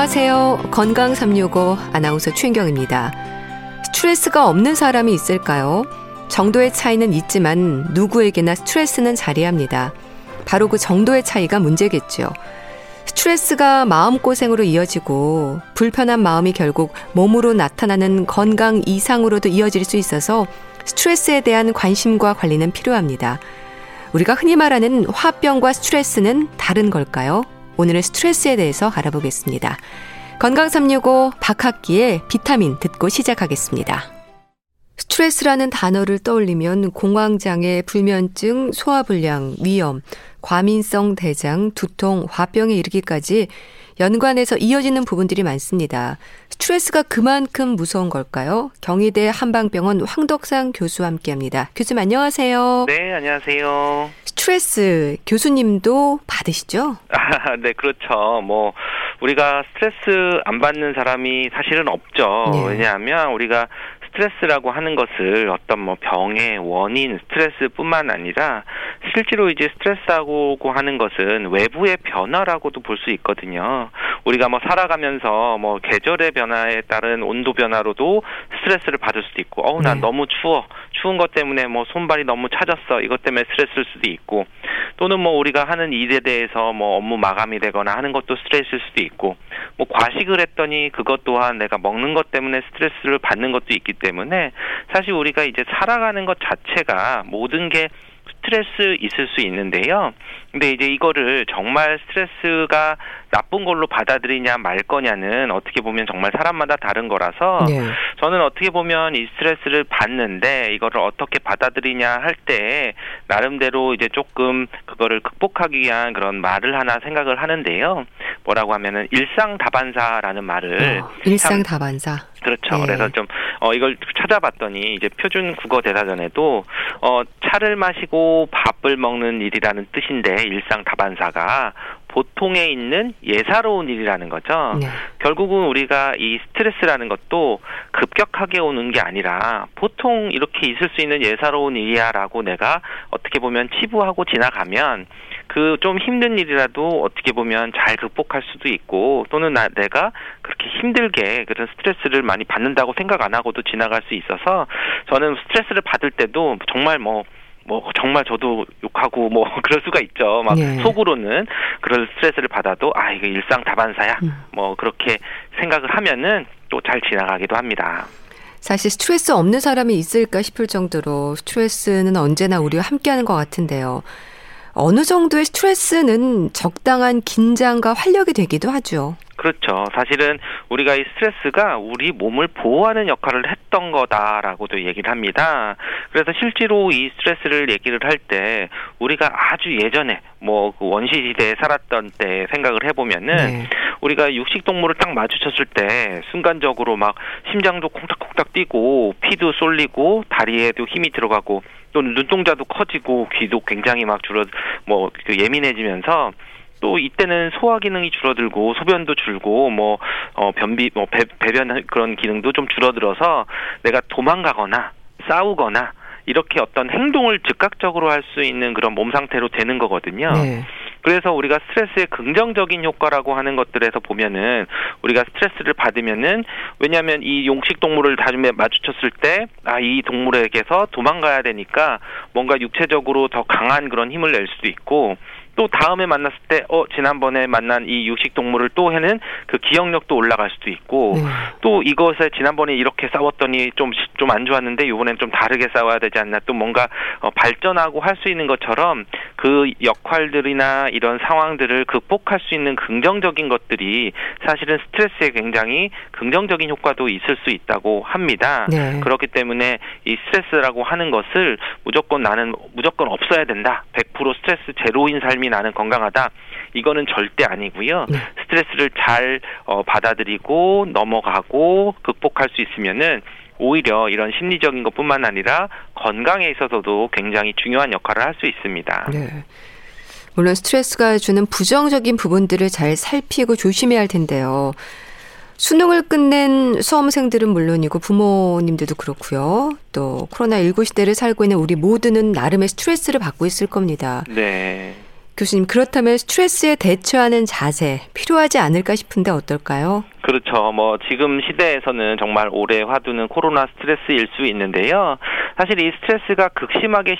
안녕하세요. 건강365 아나운서 최인경입니다. 스트레스가 없는 사람이 있을까요? 정도의 차이는 있지만 누구에게나 스트레스는 자리합니다. 바로 그 정도의 차이가 문제겠죠. 스트레스가 마음고생으로 이어지고 불편한 마음이 결국 몸으로 나타나는 건강 이상으로도 이어질 수 있어서 스트레스에 대한 관심과 관리는 필요합니다. 우리가 흔히 말하는 화병과 스트레스는 다른 걸까요? 오늘은 스트레스에 대해서 알아보겠습니다. 건강365 박학기의 비타민 듣고 시작하겠습니다. 스트레스라는 단어를 떠올리면 공황장애, 불면증, 소화불량, 위염, 과민성 대장, 두통, 화병에 이르기까지 연관해서 이어지는 부분들이 많습니다. 스트레스가 그만큼 무서운 걸까요? 경희대 한방병원 황덕상 교수와 함께합니다. 교수님 안녕하세요. 네, 안녕하세요. 스트레스 교수님도 받으시죠? 네, 그렇죠. 우리가 스트레스 안 받는 사람이 사실은 없죠. 네. 왜냐하면 우리가 스트레스라고 하는 것을 어떤 병의 원인 스트레스뿐만 아니라 실제로 이제 스트레스라고 하는 것은 외부의 변화라고도 볼 수 있거든요. 우리가 살아가면서 계절의 변화에 따른 온도 변화로도 스트레스를 받을 수도 있고, 난 너무 추워. 추운 것 때문에 손발이 너무 차졌어. 이것 때문에 스트레스일 수도 있고, 또는 우리가 하는 일에 대해서 업무 마감이 되거나 하는 것도 스트레스일 수도 있고, 과식을 했더니 그것 또한 내가 먹는 것 때문에 스트레스를 받는 것도 있기 때문에 사실 우리가 이제 살아가는 것 자체가 모든 게 스트레스 있을 수 있는데요. 근데 이제 이거를 정말 스트레스가 나쁜 걸로 받아들이냐 말 거냐는 어떻게 보면 정말 사람마다 다른 거라서 네. 저는 어떻게 보면 이 스트레스를 받는데 이거를 어떻게 받아들이냐 할 때 나름대로 이제 조금 그거를 극복하기 위한 그런 말을 하나 생각을 하는데요. 뭐라고 하면은 일상다반사라는 말을 일상다반사. 그렇죠. 네. 그래서 좀 이걸 찾아봤더니 이제 표준 국어 대사전에도 차를 마시고 밥을 먹는 일이라는 뜻인데 일상다반사가 보통에 있는 예사로운 일이라는 거죠. 네. 결국은 우리가 이 스트레스라는 것도 급격하게 오는 게 아니라 보통 이렇게 있을 수 있는 예사로운 일이야라고 내가 어떻게 보면 치부하고 지나가면 그 좀 힘든 일이라도 어떻게 보면 잘 극복할 수도 있고 또는 내가 그렇게 힘들게 그런 스트레스를 많이 받는다고 생각 안 하고도 지나갈 수 있어서 저는 스트레스를 받을 때도 정말 정말 저도 욕하고 그럴 수가 있죠. 예. 속으로는 그런 스트레스를 받아도 이거 일상다반사야. 그렇게 생각을 하면은 또 잘 지나가기도 합니다. 사실 스트레스 없는 사람이 있을까 싶을 정도로 스트레스는 언제나 우리와 함께하는 것 같은데요. 어느 정도의 스트레스는 적당한 긴장과 활력이 되기도 하죠. 그렇죠. 사실은 우리가 이 스트레스가 우리 몸을 보호하는 역할을 했던 거다라고도 얘기를 합니다. 그래서 실제로 이 스트레스를 얘기를 할 때 우리가 아주 예전에 그 원시시대에 살았던 때 생각을 해보면은 네. 우리가 육식동물을 딱 마주쳤을 때 순간적으로 심장도 콩닥콩닥 뛰고 피도 쏠리고 다리에도 힘이 들어가고 또 눈동자도 커지고 귀도 굉장히 예민해지면서 또 이때는 소화 기능이 줄어들고 소변도 줄고 배변 그런 기능도 좀 줄어들어서 내가 도망가거나 싸우거나 이렇게 어떤 행동을 즉각적으로 할 수 있는 그런 몸 상태로 되는 거거든요. 네. 그래서 우리가 스트레스의 긍정적인 효과라고 하는 것들에서 보면은 우리가 스트레스를 받으면은 왜냐하면 이 용식동물을 다음에 마주쳤을 때 이 동물에게서 도망가야 되니까 뭔가 육체적으로 더 강한 그런 힘을 낼 수도 있고 또 다음에 만났을 때 지난번에 만난 이 육식동물을 또 해는 그 기억력도 올라갈 수도 있고 네. 또 이것에 지난번에 이렇게 싸웠더니 좀 안 좋았는데 이번엔 좀 다르게 싸워야 되지 않나 또 뭔가 발전하고 할 수 있는 것처럼 그 역할들이나 이런 상황들을 극복할 수 있는 긍정적인 것들이 사실은 스트레스에 굉장히 긍정적인 효과도 있을 수 있다고 합니다. 네. 그렇기 때문에 이 스트레스라고 하는 것을 무조건 나는 무조건 없어야 된다. 100% 스트레스 제로인 삶이 나는 건강하다. 이거는 절대 아니고요. 네. 스트레스를 잘 받아들이고 넘어가고 극복할 수 있으면은 오히려 이런 심리적인 것뿐만 아니라 건강에 있어서도 굉장히 중요한 역할을 할 수 있습니다. 네. 물론 스트레스가 주는 부정적인 부분들을 잘 살피고 조심해야 할 텐데요. 수능을 끝낸 수험생들은 물론이고 부모님들도 그렇고요. 또 코로나19 시대를 살고 있는 우리 모두는 나름의 스트레스를 받고 있을 겁니다. 네. 교수님, 그렇다면 스트레스에 대처하는 자세 필요하지 않을까 싶은데 어떨까요? 그렇죠. 뭐 지금 시대에서는 정말 올해 화두는 코로나 스트레스일 수 있는데요. 사실 이 스트레스가 극심하게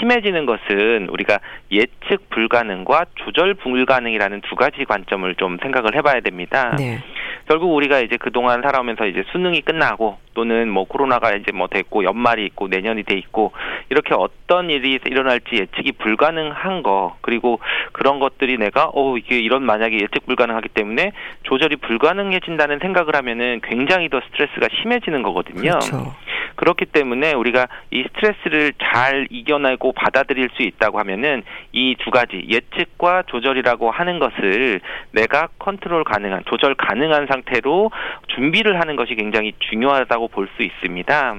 심해지는 것은 우리가 예측 불가능과 조절 불가능이라는 두 가지 관점을 좀 생각을 해봐야 됩니다. 네. 결국 우리가 이제 그동안 살아오면서 이제 수능이 끝나고 또는 뭐 코로나가 이제 뭐 됐고 연말이 있고 내년이 돼 있고 이렇게 어떤 일이 일어날지 예측이 불가능한 거, 그리고 그런 것들이 내가 이게 이런 만약에 예측 불가능하기 때문에 조절이 불가능해진다는 생각을 하면은 굉장히 더 스트레스가 심해지는 거거든요. 그렇죠. 그렇기 때문에 우리가 이 스트레스를 잘 이겨내고 받아들일 수 있다고 하면은 이 두 가지 예측과 조절이라고 하는 것을 내가 컨트롤 가능한, 조절 가능한 상태로 준비를 하는 것이 굉장히 중요하다고 볼 수 있습니다.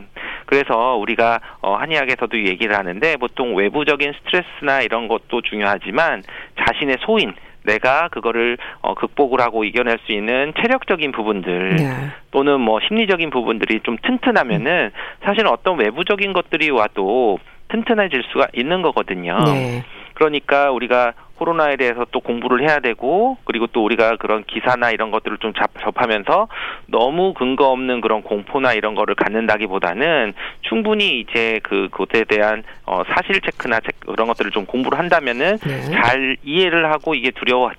그래서 우리가 한의학에서도 얘기를 하는데 보통 외부적인 스트레스나 이런 것도 중요하지만 자신의 소인, 내가 그거를 극복을 하고 이겨낼 수 있는 체력적인 부분들, 네. 또는 뭐 심리적인 부분들이 좀 튼튼하면은 사실 어떤 외부적인 것들이 와도 튼튼해질 수가 있는 거거든요. 네. 그러니까 우리가 코로나에 대해서 또 공부를 해야 되고, 그리고 또 우리가 그런 기사나 이런 것들을 좀 접하면서 너무 근거 없는 그런 공포나 이런 거를 갖는다기보다는 충분히 이제 그것에 대한 사실 체크나 그런 것들을 좀 공부를 한다면은 잘 이해를 하고 이게 두려워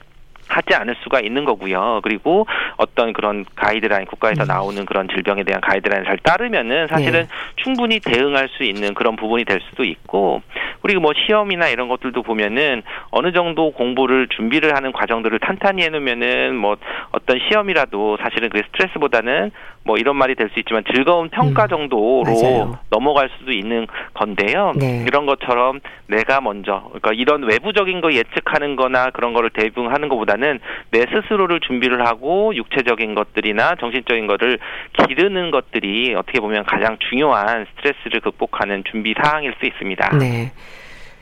하지 않을 수가 있는 거고요. 그리고 어떤 그런 가이드라인, 국가에서 나오는 그런 질병에 대한 가이드라인을 잘 따르면은 사실은 충분히 대응할 수 있는 그런 부분이 될 수도 있고, 그리고 뭐 시험이나 이런 것들도 보면은 어느 정도 공부를 준비를 하는 과정들을 탄탄히 해놓으면은 뭐 어떤 시험이라도 사실은 그 스트레스보다는 뭐 이런 말이 될 수 있지만 즐거운 평가 정도로 맞아요. 넘어갈 수도 있는 건데요. 네. 이런 것처럼 내가 먼저, 그러니까 이런 외부적인 거 예측하는 거나 그런 거를 대응하는 것보다는 내 스스로를 준비를 하고 육체적인 것들이나 정신적인 거를 기르는 것들이 어떻게 보면 가장 중요한 스트레스를 극복하는 준비 사항일 수 있습니다. 네.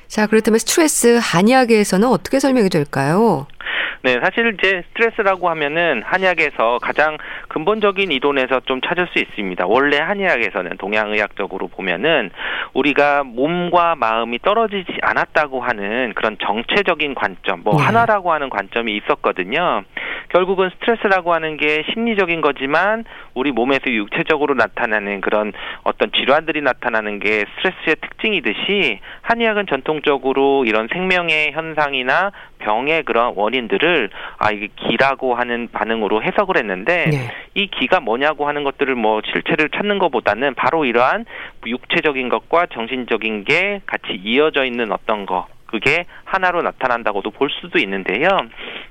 자, 그렇다면 스트레스 한의학에서는 어떻게 설명이 될까요? 네, 사실 이제 스트레스라고 하면은 한의학에서 가장 근본적인 이론에서 좀 찾을 수 있습니다. 원래 한의학에서는 동양의학적으로 보면은 우리가 몸과 마음이 떨어지지 않았다고 하는 그런 정체적인 관점, 뭐 하나라고 하는 관점이 있었거든요. 결국은 스트레스라고 하는 게 심리적인 거지만 우리 몸에서 육체적으로 나타나는 그런 어떤 질환들이 나타나는 게 스트레스의 특징이듯이 한의학은 전통적으로 이런 생명의 현상이나 병의 그런 원인들을 이게 기라고 하는 반응으로 해석을 했는데 이 기가 뭐냐고 하는 것들을 뭐 실체를 찾는 것보다는 바로 이러한 육체적인 것과 정신적인 게 같이 이어져 있는 어떤 거, 그게 하나로 나타난다고도 볼 수도 있는데요.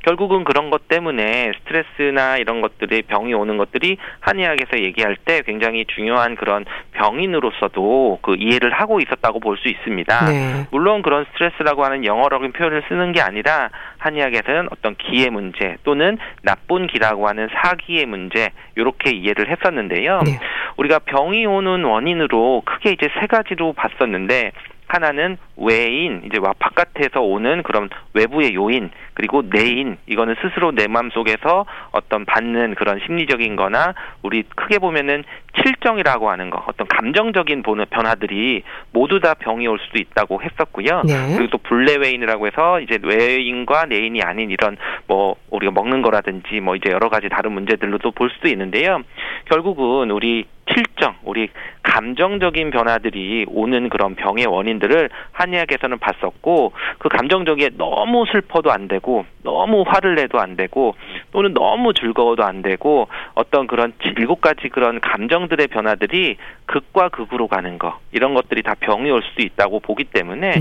결국은 그런 것 때문에 스트레스나 이런 것들이 병이 오는 것들이 한의학에서 얘기할 때 굉장히 중요한 그런 병인으로서도 그 이해를 하고 있었다고 볼 수 있습니다. 네. 물론 그런 스트레스라고 하는 영어적인 표현을 쓰는 게 아니라 한의학에서는 어떤 기의 문제 또는 나쁜 기라고 하는 사기의 문제, 이렇게 이해를 했었는데요. 네. 우리가 병이 오는 원인으로 크게 이제 세 가지로 봤었는데, 하나는 외인, 이제 바깥에서 오는 그런 외부의 요인, 그리고 내인, 이거는 스스로 내 마음속에서 어떤 받는 그런 심리적인 거나 우리 크게 보면은 칠정이라고 하는 거, 어떤 감정적인 변화들이 모두 다 병이 올 수도 있다고 했었고요. 네. 그리고 또 불내외인이라고 해서 이제 외인과 내인이 아닌 이런 뭐 우리가 먹는 거라든지 뭐 이제 여러 가지 다른 문제들로도 볼 수도 있는데요. 결국은 우리 칠정, 우리 감정적인 변화들이 오는 그런 병의 원인들을 한의학에서는 봤었고, 그 감정적인 너무 슬퍼도 안 되고 너무 화를 내도 안 되고 또는 너무 즐거워도 안 되고, 어떤 그런 7가지 그런 감정들의 변화들이 극과 극으로 가는 거, 이런 것들이 다 병이 올 수도 있다고 보기 때문에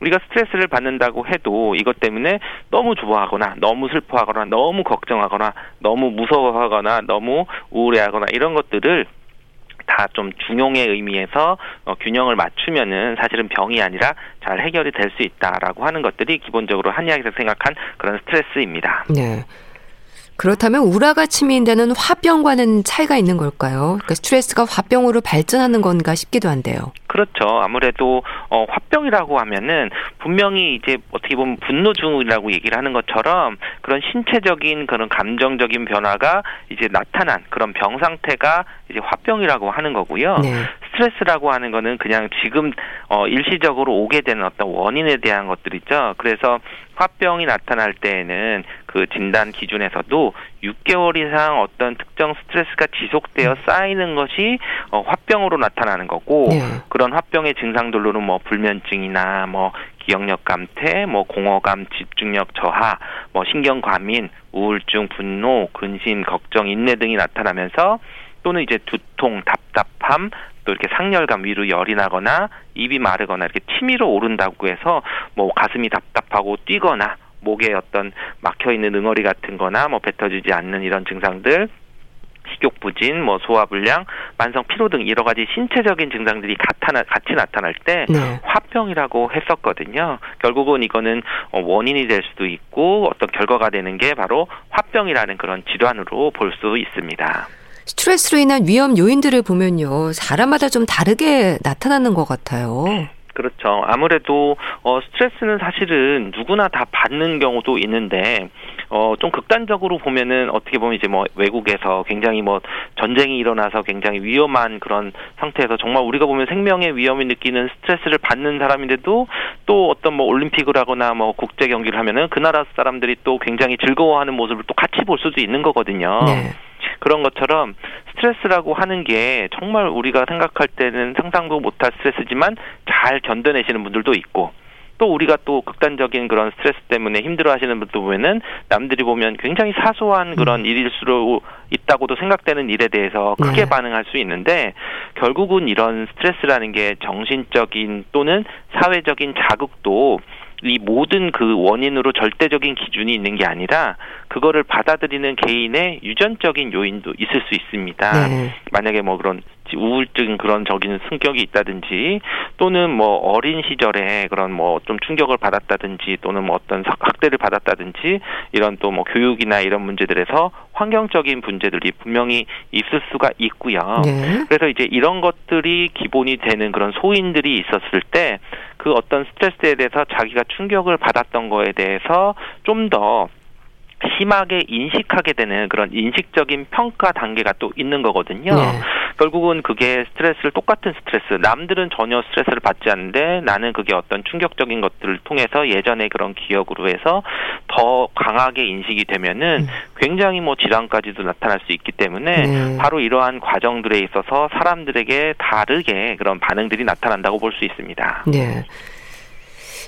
우리가 스트레스를 받는다고 해도 이것 때문에 너무 좋아하거나 너무 슬퍼하거나 너무 걱정하거나 너무 무서워하거나 너무 우울해하거나 이런 것들을 다 좀 중용의 의미에서 균형을 맞추면은 사실은 병이 아니라 잘 해결이 될 수 있다라고 하는 것들이 기본적으로 한의학에서 생각한 그런 스트레스입니다. 네. 그렇다면 우라가 치민다는 화병과는 차이가 있는 걸까요? 그러니까 스트레스가 화병으로 발전하는 건가 싶기도 한데요. 그렇죠. 아무래도 화병이라고 하면은 분명히 이제 어떻게 보면 분노 증후군이라고 얘기를 하는 것처럼 그런 신체적인 그런 감정적인 변화가 이제 나타난 그런 병 상태가 이제 화병이라고 하는 거고요. 네. 스트레스라고 하는 거는 그냥 지금 일시적으로 오게 되는 어떤 원인에 대한 것들 있죠. 그래서 화병이 나타날 때에는 그 진단 기준에서도 6개월 이상 어떤 특정 스트레스가 지속되어 쌓이는 것이 화병으로 나타나는 거고, 네. 그런 화병의 증상들로는 뭐 불면증이나 뭐 기억력 감퇴, 뭐 공허감, 집중력 저하, 뭐 신경 과민, 우울증, 분노, 근심, 걱정, 인내 등이 나타나면서 또는 이제 두통, 답답함, 또 이렇게 상열감, 위로 열이 나거나 입이 마르거나 이렇게 치밀어 오른다고 해서 뭐 가슴이 답답하고 뛰거나 목에 어떤 막혀 있는 응어리 같은 거나 뭐 뱉어지지 않는 이런 증상들, 식욕 부진, 뭐 소화불량, 만성 피로 등 여러 가지 신체적인 증상들이 같이 나타날 때 네. 화병이라고 했었거든요. 결국은 이거는 원인이 될 수도 있고 어떤 결과가 되는 게 바로 화병이라는 그런 질환으로 볼 수 있습니다. 스트레스로 인한 위험 요인들을 보면요, 사람마다 좀 다르게 나타나는 것 같아요. 그렇죠. 아무래도 스트레스는 사실은 누구나 다 받는 경우도 있는데 좀 극단적으로 보면은 어떻게 보면 이제 뭐 외국에서 굉장히 뭐 전쟁이 일어나서 굉장히 위험한 그런 상태에서 정말 우리가 보면 생명의 위험을 느끼는 스트레스를 받는 사람인데도 또 어떤 뭐 올림픽을 하거나 뭐 국제 경기를 하면은 그 나라 사람들이 또 굉장히 즐거워하는 모습을 또 같이 볼 수도 있는 거거든요. 네. 그런 것처럼 스트레스라고 하는 게 정말 우리가 생각할 때는 상상도 못할 스트레스지만 잘 견뎌내시는 분들도 있고, 또 우리가 또 극단적인 그런 스트레스 때문에 힘들어하시는 분들 보면은 남들이 보면 굉장히 사소한 그런 일일 수도 있다고도 생각되는 일에 대해서 크게 네. 반응할 수 있는데, 결국은 이런 스트레스라는 게 정신적인 또는 사회적인 자극도 이 모든 그 원인으로 절대적인 기준이 있는 게 아니라 그거를 받아들이는 개인의 유전적인 요인도 있을 수 있습니다. 네. 만약에 뭐 그런 우울증 그런 적인 성격이 있다든지, 또는 뭐 어린 시절에 그런 뭐 좀 충격을 받았다든지, 또는 뭐 어떤 학대를 받았다든지, 이런 또 뭐 교육이나 이런 문제들에서 환경적인 문제들이 분명히 있을 수가 있고요. 네. 그래서 이제 이런 것들이 기본이 되는 그런 소인들이 있었을 때 그 어떤 스트레스에 대해서 자기가 충격을 받았던 거에 대해서 좀 더 심하게 인식하게 되는 그런 인식적인 평가 단계가 또 있는 거거든요. 네. 결국은 그게 스트레스를, 똑같은 스트레스, 남들은 전혀 스트레스를 받지 않는데 나는 그게 어떤 충격적인 것들을 통해서 예전의 그런 기억으로 해서 더 강하게 인식이 되면은 굉장히 뭐 질환까지도 나타날 수 있기 때문에 바로 이러한 과정들에 있어서 사람들에게 다르게 그런 반응들이 나타난다고 볼 수 있습니다. 네.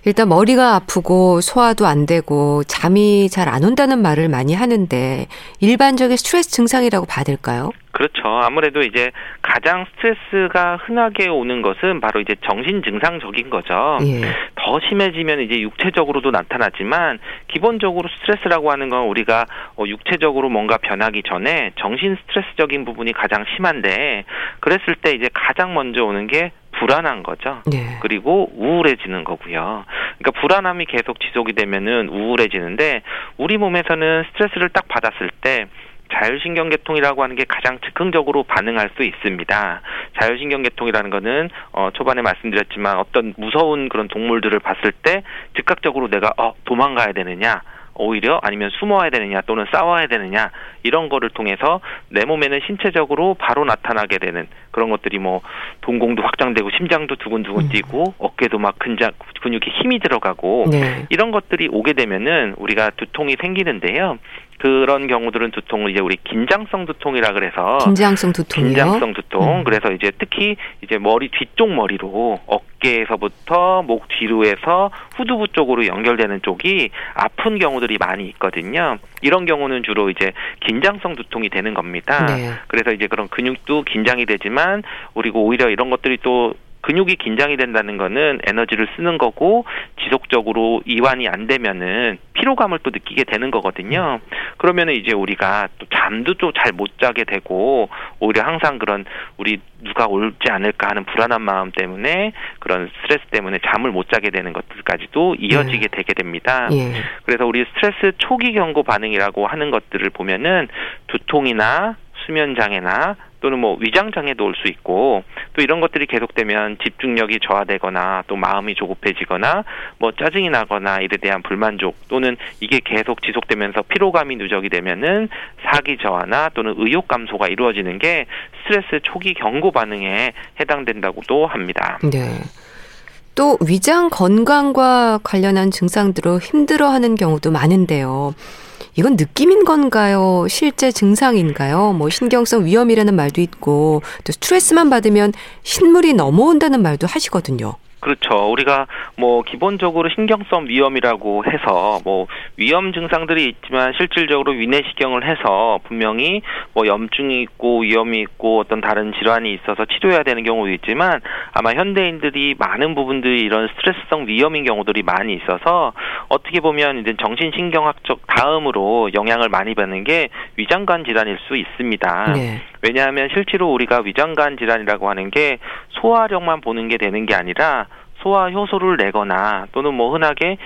일단 머리가 아프고 소화도 안 되고 잠이 잘 안 온다는 말을 많이 하는데 일반적인 스트레스 증상이라고 봐야 될까요? 그렇죠. 아무래도 이제 가장 스트레스가 흔하게 오는 것은 바로 이제 정신 증상적인 거죠. 예. 더 심해지면 이제 육체적으로도 나타나지만, 기본적으로 스트레스라고 하는 건 우리가 육체적으로 뭔가 변하기 전에 정신 스트레스적인 부분이 가장 심한데, 그랬을 때 이제 가장 먼저 오는 게 불안한 거죠. 네. 그리고 우울해지는 거고요. 그러니까 불안함이 계속 지속이 되면은 우울해지는데, 우리 몸에서는 스트레스를 딱 받았을 때 자율신경계통이라고 하는 게 가장 즉흥적으로 반응할 수 있습니다. 자율신경계통이라는 거는 초반에 말씀드렸지만 어떤 무서운 그런 동물들을 봤을 때 즉각적으로 내가 도망가야 되느냐, 오히려 아니면 숨어야 되느냐, 또는 싸워야 되느냐, 이런 거를 통해서 내 몸에는 신체적으로 바로 나타나게 되는 그런 것들이, 뭐 동공도 확장되고 심장도 두근두근 뛰고 어깨도 막 근육에 힘이 들어가고 네. 이런 것들이 오게 되면은 우리가 두통이 생기는데요. 그런 경우들은 두통을 이제 우리 긴장성 두통이라 그래서, 긴장성 두통. 그래서 이제 특히 이제 머리 뒤쪽 머리로 어깨에서부터 목 뒤로 해서 후두부 쪽으로 연결되는 쪽이 아픈 경우들이 많이 있거든요. 이런 경우는 주로 이제 긴장성 두통이 되는 겁니다. 네. 그래서 이제 그런 근육도 긴장이 되지만, 그리고 오히려 이런 것들이 또 근육이 긴장이 된다는 거는 에너지를 쓰는 거고, 지속적으로 이완이 안 되면은 피로감을 또 느끼게 되는 거거든요. 그러면은 이제 우리가 또 잠도 좀 잘 못 자게 되고, 오히려 항상 그런 우리 누가 올지 않을까 하는 불안한 마음 때문에, 그런 스트레스 때문에 잠을 못 자게 되는 것들까지도 이어지게 되게 됩니다. 예. 그래서 우리 스트레스 초기 경고 반응이라고 하는 것들을 보면은 두통이나 수면 장애나 또는 뭐 위장 장애도 올 수 있고, 또 이런 것들이 계속되면 집중력이 저하되거나 또 마음이 조급해지거나 뭐 짜증이 나거나 일에 대한 불만족, 또는 이게 계속 지속되면서 피로감이 누적이 되면은 사기 저하나 또는 의욕 감소가 이루어지는 게 스트레스 초기 경고 반응에 해당된다고도 합니다. 네. 또 위장 건강과 관련한 증상들로 힘들어하는 경우도 많은데요. 이건 느낌인 건가요? 실제 증상인가요? 뭐 신경성 위염이라는 말도 있고, 또 스트레스만 받으면 신물이 넘어온다는 말도 하시거든요. 그렇죠. 우리가 뭐 기본적으로 신경성 위염이라고 해서 뭐 위염 증상들이 있지만 실질적으로 위내시경을 해서 분명히 뭐 염증이 있고 위염이 있고 어떤 다른 질환이 있어서 치료해야 되는 경우도 있지만, 아마 현대인들이 많은 부분들이 이런 스트레스성 위염인 경우들이 많이 있어서 어떻게 보면 이제 정신신경학적 다음으로 영향을 많이 받는 게 위장관 질환일 수 있습니다. 네. 왜냐하면 실제로 우리가 위장관 질환이라고 하는 게 소화력만 보는 게 되는 게 아니라 소화 효소를 내거나, 또는 뭐 흔하게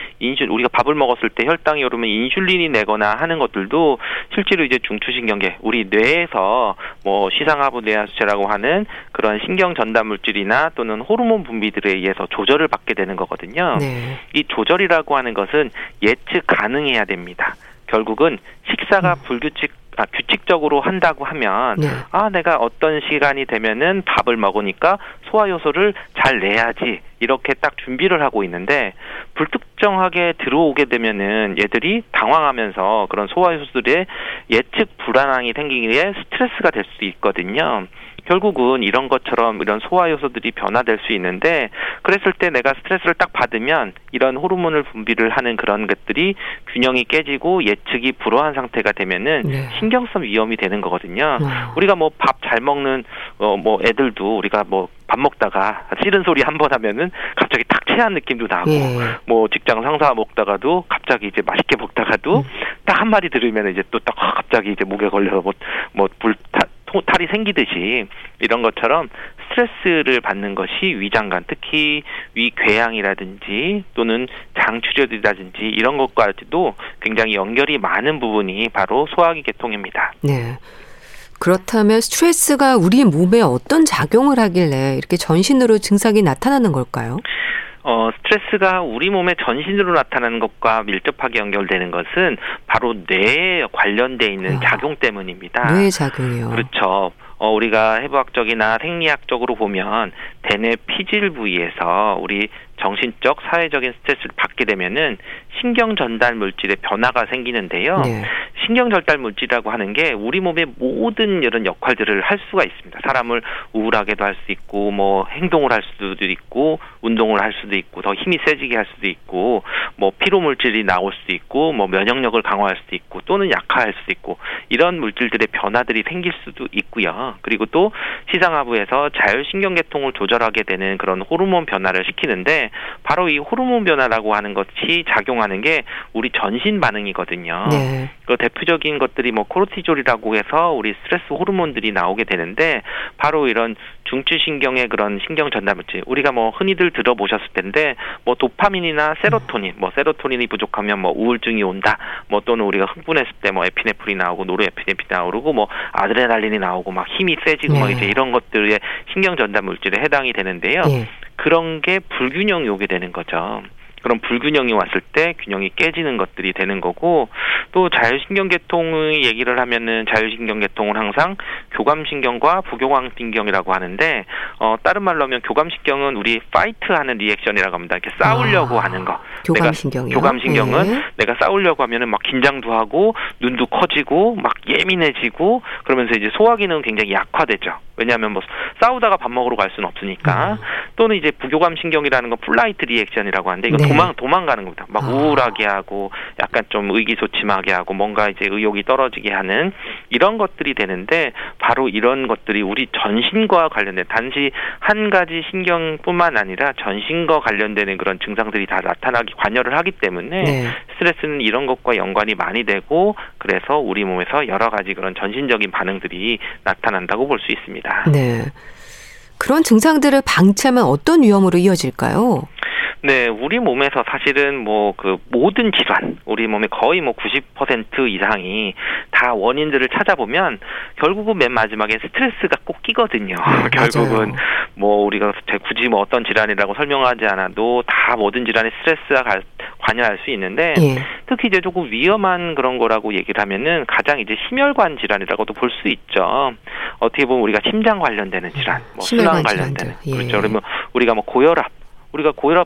우리가 밥을 먹었을 때 혈당이 오르면 인슐린이 내거나 하는 것들도 실제로 이제 중추신경계, 우리 뇌에서 뭐 시상하부뇌하수체라고 하는 그런 신경 전달 물질이나 또는 호르몬 분비들에 의해서 조절을 받게 되는 거거든요. 네. 이 조절이라고 하는 것은 예측 가능해야 됩니다. 결국은 식사가 규칙적으로 한다고 하면, 네. 아, 내가 어떤 시간이 되면은 밥을 먹으니까 소화효소를 잘 내야지, 이렇게 딱 준비를 하고 있는데, 불특정하게 들어오게 되면은 얘들이 당황하면서 그런 소화효소들의 예측 불안함이 생기기에 스트레스가 될 수 있거든요. 결국은 이런 것처럼 이런 소화 요소들이 변화될 수 있는데, 그랬을 때 내가 스트레스를 딱 받으면 이런 호르몬을 분비를 하는 그런 것들이 균형이 깨지고 예측이 불허한 상태가 되면은, 네. 신경성 위염이 되는 거거든요. 우리가 뭐 밥 잘 먹는 뭐 애들도 우리가 뭐 밥 먹다가 싫은 소리 한 번 하면은 갑자기 딱 체한 느낌도 나고, 뭐 직장 상사 먹다가도 갑자기 이제 맛있게 먹다가도 딱 한 마디 들으면 이제 또 딱 갑자기 이제 목에 걸려서 뭐 탈이 생기듯이, 이런 것처럼 스트레스를 받는 것이 위장관, 특히 위궤양이라든지 또는 장출혈이라든지 이런 것까지도 굉장히 연결이 많은 부분이 바로 소화기 계통입니다. 네. 그렇다면 스트레스가 우리 몸에 어떤 작용을 하길래 이렇게 전신으로 증상이 나타나는 걸까요? 스트레스가 우리 몸에 전신으로 나타나는 것과 밀접하게 연결되는 것은 바로 뇌에 관련돼 있는 작용 때문입니다. 뇌 작용이요. 그렇죠. 우리가 해부학적이나 생리학적으로 보면 대뇌 피질 부위에서 우리 정신적, 사회적인 스트레스를 받게 되면은 신경 전달 물질의 변화가 생기는데요. 네. 신경 전달 물질이라고 하는 게 우리 몸의 모든 이런 역할들을 할 수가 있습니다. 사람을 우울하게도 할 수 있고, 뭐 행동을 할 수도 있고, 운동을 할 수도 있고, 더 힘이 세지게 할 수도 있고, 뭐 피로 물질이 나올 수도 있고, 뭐 면역력을 강화할 수도 있고, 또는 약화할 수도 있고, 이런 물질들의 변화들이 생길 수도 있고요. 그리고 또 시상하부에서 자율신경계통을 조절하게 되는 그런 호르몬 변화를 시키는데, 바로 이 호르몬 변화라고 하는 것이 작용하는 게 우리 전신 반응이거든요. 네. 그 대표적인 것들이 뭐 코르티졸이라고 해서 우리 스트레스 호르몬들이 나오게 되는데, 바로 이런 중추신경의 그런 신경 전달 물질, 우리가 뭐 흔히들 들어보셨을 텐데 뭐 도파민이나 세로토닌, 뭐 세로토닌이 부족하면 뭐 우울증이 온다, 뭐 또는 우리가 흥분했을 때 뭐 에피네프린이 나오고 노르에피네프린이 나오고 뭐 아드레날린이 나오고 막 힘이 세지고, 네. 막 이제 이런 것들의 신경 전달 물질에 해당이 되는데요. 네. 그런 게 불균형이 오게 되는 거죠. 그런 불균형이 왔을 때 균형이 깨지는 것들이 되는 거고, 또 자율신경계통의 얘기를 하면은 자율신경계통은 항상 교감신경과 부교감신경이라고 하는데, 다른 말로 하면 교감신경은 우리 파이트하는 리액션이라고 합니다. 이렇게 싸우려고 하는 거. 교감신경이요? 교감신경은, 네. 내가 싸우려고 하면은 막 긴장도 하고 눈도 커지고 막 예민해지고, 그러면서 이제 소화 기능은 굉장히 약화되죠. 왜냐하면 뭐 싸우다가 밥 먹으러 갈 수는 없으니까. 또는 이제 부교감신경이라는 건 플라이트 리액션이라고 하는데, 이거, 네. 도망가는 겁니다. 막 우울하게 하고 약간 좀 의기소침하게 하고 뭔가 이제 의욕이 떨어지게 하는 이런 것들이 되는데, 바로 이런 것들이 우리 전신과 관련된, 단지 한 가지 신경뿐만 아니라 전신과 관련되는 그런 증상들이 다 나타나기 관여를 하기 때문에, 네. 스트레스는 이런 것과 연관이 많이 되고, 그래서 우리 몸에서 여러 가지 그런 전신적인 반응들이 나타난다고 볼 수 있습니다. 네. 그런 증상들을 방치하면 어떤 위험으로 이어질까요? 네, 우리 몸에서 사실은 뭐 그 모든 질환, 우리 몸의 거의 뭐 90% 이상이 다 원인들을 찾아보면 결국은 맨 마지막에 스트레스가 꼭 끼거든요. 네, 결국은 뭐 우리가 굳이 뭐 어떤 질환이라고 설명하지 않아도 다 모든 질환에 스트레스가 관여할 수 있는데 예. 특히 이제 조금 위험한 그런 거라고 얘기를 하면은 가장 이제 심혈관 질환이라고도 볼 수 있죠. 어떻게 보면 우리가 심장 관련되는 질환, 뭐 심혈관 관련되는 예. 그렇죠. 그러면 우리가 뭐 고혈압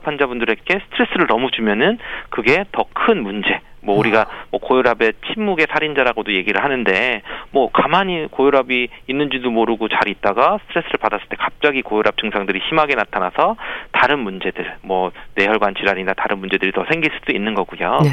환자분들에게 스트레스를 너무 주면은 그게 더 큰 문제. 뭐 우리가 뭐 고혈압의 침묵의 살인자라고도 얘기를 하는데 뭐 가만히 고혈압이 있는지도 모르고 잘 있다가 스트레스를 받았을 때 갑자기 고혈압 증상들이 심하게 나타나서 다른 문제들 뭐 뇌혈관 질환이나 다른 문제들이 더 생길 수도 있는 거고요. 네.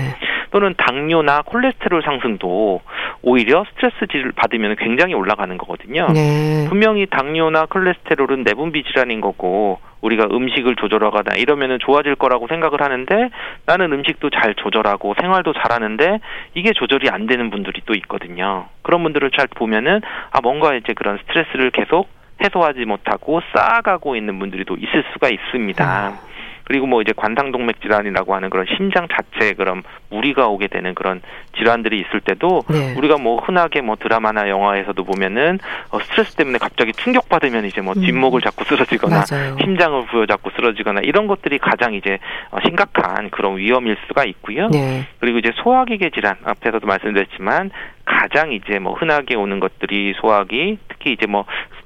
또는 당뇨나 콜레스테롤 상승도 오히려 스트레스를 받으면 굉장히 올라가는 거거든요. 네. 분명히 당뇨나 콜레스테롤은 내분비 질환인 거고 우리가 음식을 조절하거나 이러면은 좋아질 거라고 생각을 하는데 나는 음식도 잘 조절하고 생활도 잘하는데 이게 조절이 안 되는 분들이 또 있거든요. 그런 분들을 잘 보면은 아 뭔가 이제 그런 스트레스를 계속 해소하지 못하고 쌓아가고 있는 분들이 또 있을 수가 있습니다. 그리고 뭐 이제 관상동맥 질환이라고 하는 그런 심장 자체에 그런 무리가 오게 되는 그런 질환들이 있을 때도 네. 우리가 뭐 흔하게 뭐 드라마나 영화에서도 보면은 스트레스 때문에 갑자기 충격 받으면 이제 뭐 뒷목을 잡고 쓰러지거나 맞아요. 심장을 부여잡고 쓰러지거나 이런 것들이 가장 이제 심각한 그런 위험일 수가 있고요. 네. 그리고 이제 소화기계 질환 앞에서도 말씀드렸지만 가장 이제 뭐 흔하게 오는 것들이 소화기 특히 이제 뭐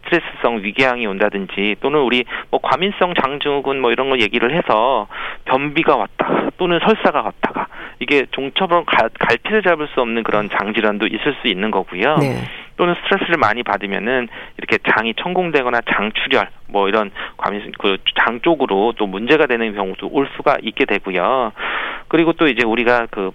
스트레스성 위궤양이 온다든지 또는 우리 뭐 과민성 장증후군 뭐 이런 거 얘기를 해서 변비가 왔다가 또는 설사가 왔다가 이게 종처럼 갈피를 잡을 수 없는 그런 장질환도 있을 수 있는 거고요. 네. 또는 스트레스를 많이 받으면은 이렇게 장이 천공되거나 장출혈 뭐 이런 그 장 쪽으로 또 문제가 되는 경우도 올 수가 있게 되고요. 그리고 또 이제 우리가 그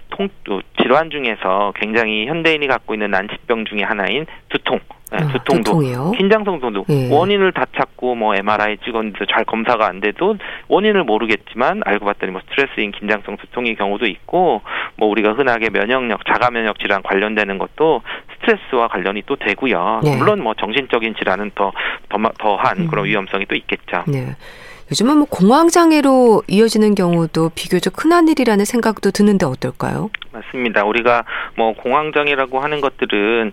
질환 중에서 굉장히 현대인이 갖고 있는 난치병 중에 하나인 두통. 네, 두통도, 긴장성 두통 예. 원인을 다 찾고 뭐 MRI 찍었는데 잘 검사가 안 돼도 원인을 모르겠지만 알고 봤더니 뭐 스트레스인 긴장성 두통의 경우도 있고 뭐 우리가 흔하게 면역력, 자가 면역 질환 관련되는 것도 스트레스와 관련이 또 되고요. 예. 물론 뭐 정신적인 질환은 더한 그런 위험성이 또 있겠죠. 예. 요즘은 뭐 공황장애로 이어지는 경우도 비교적 흔한 일이라는 생각도 드는데 어떨까요? 맞습니다. 우리가 뭐 공황장애라고 하는 것들은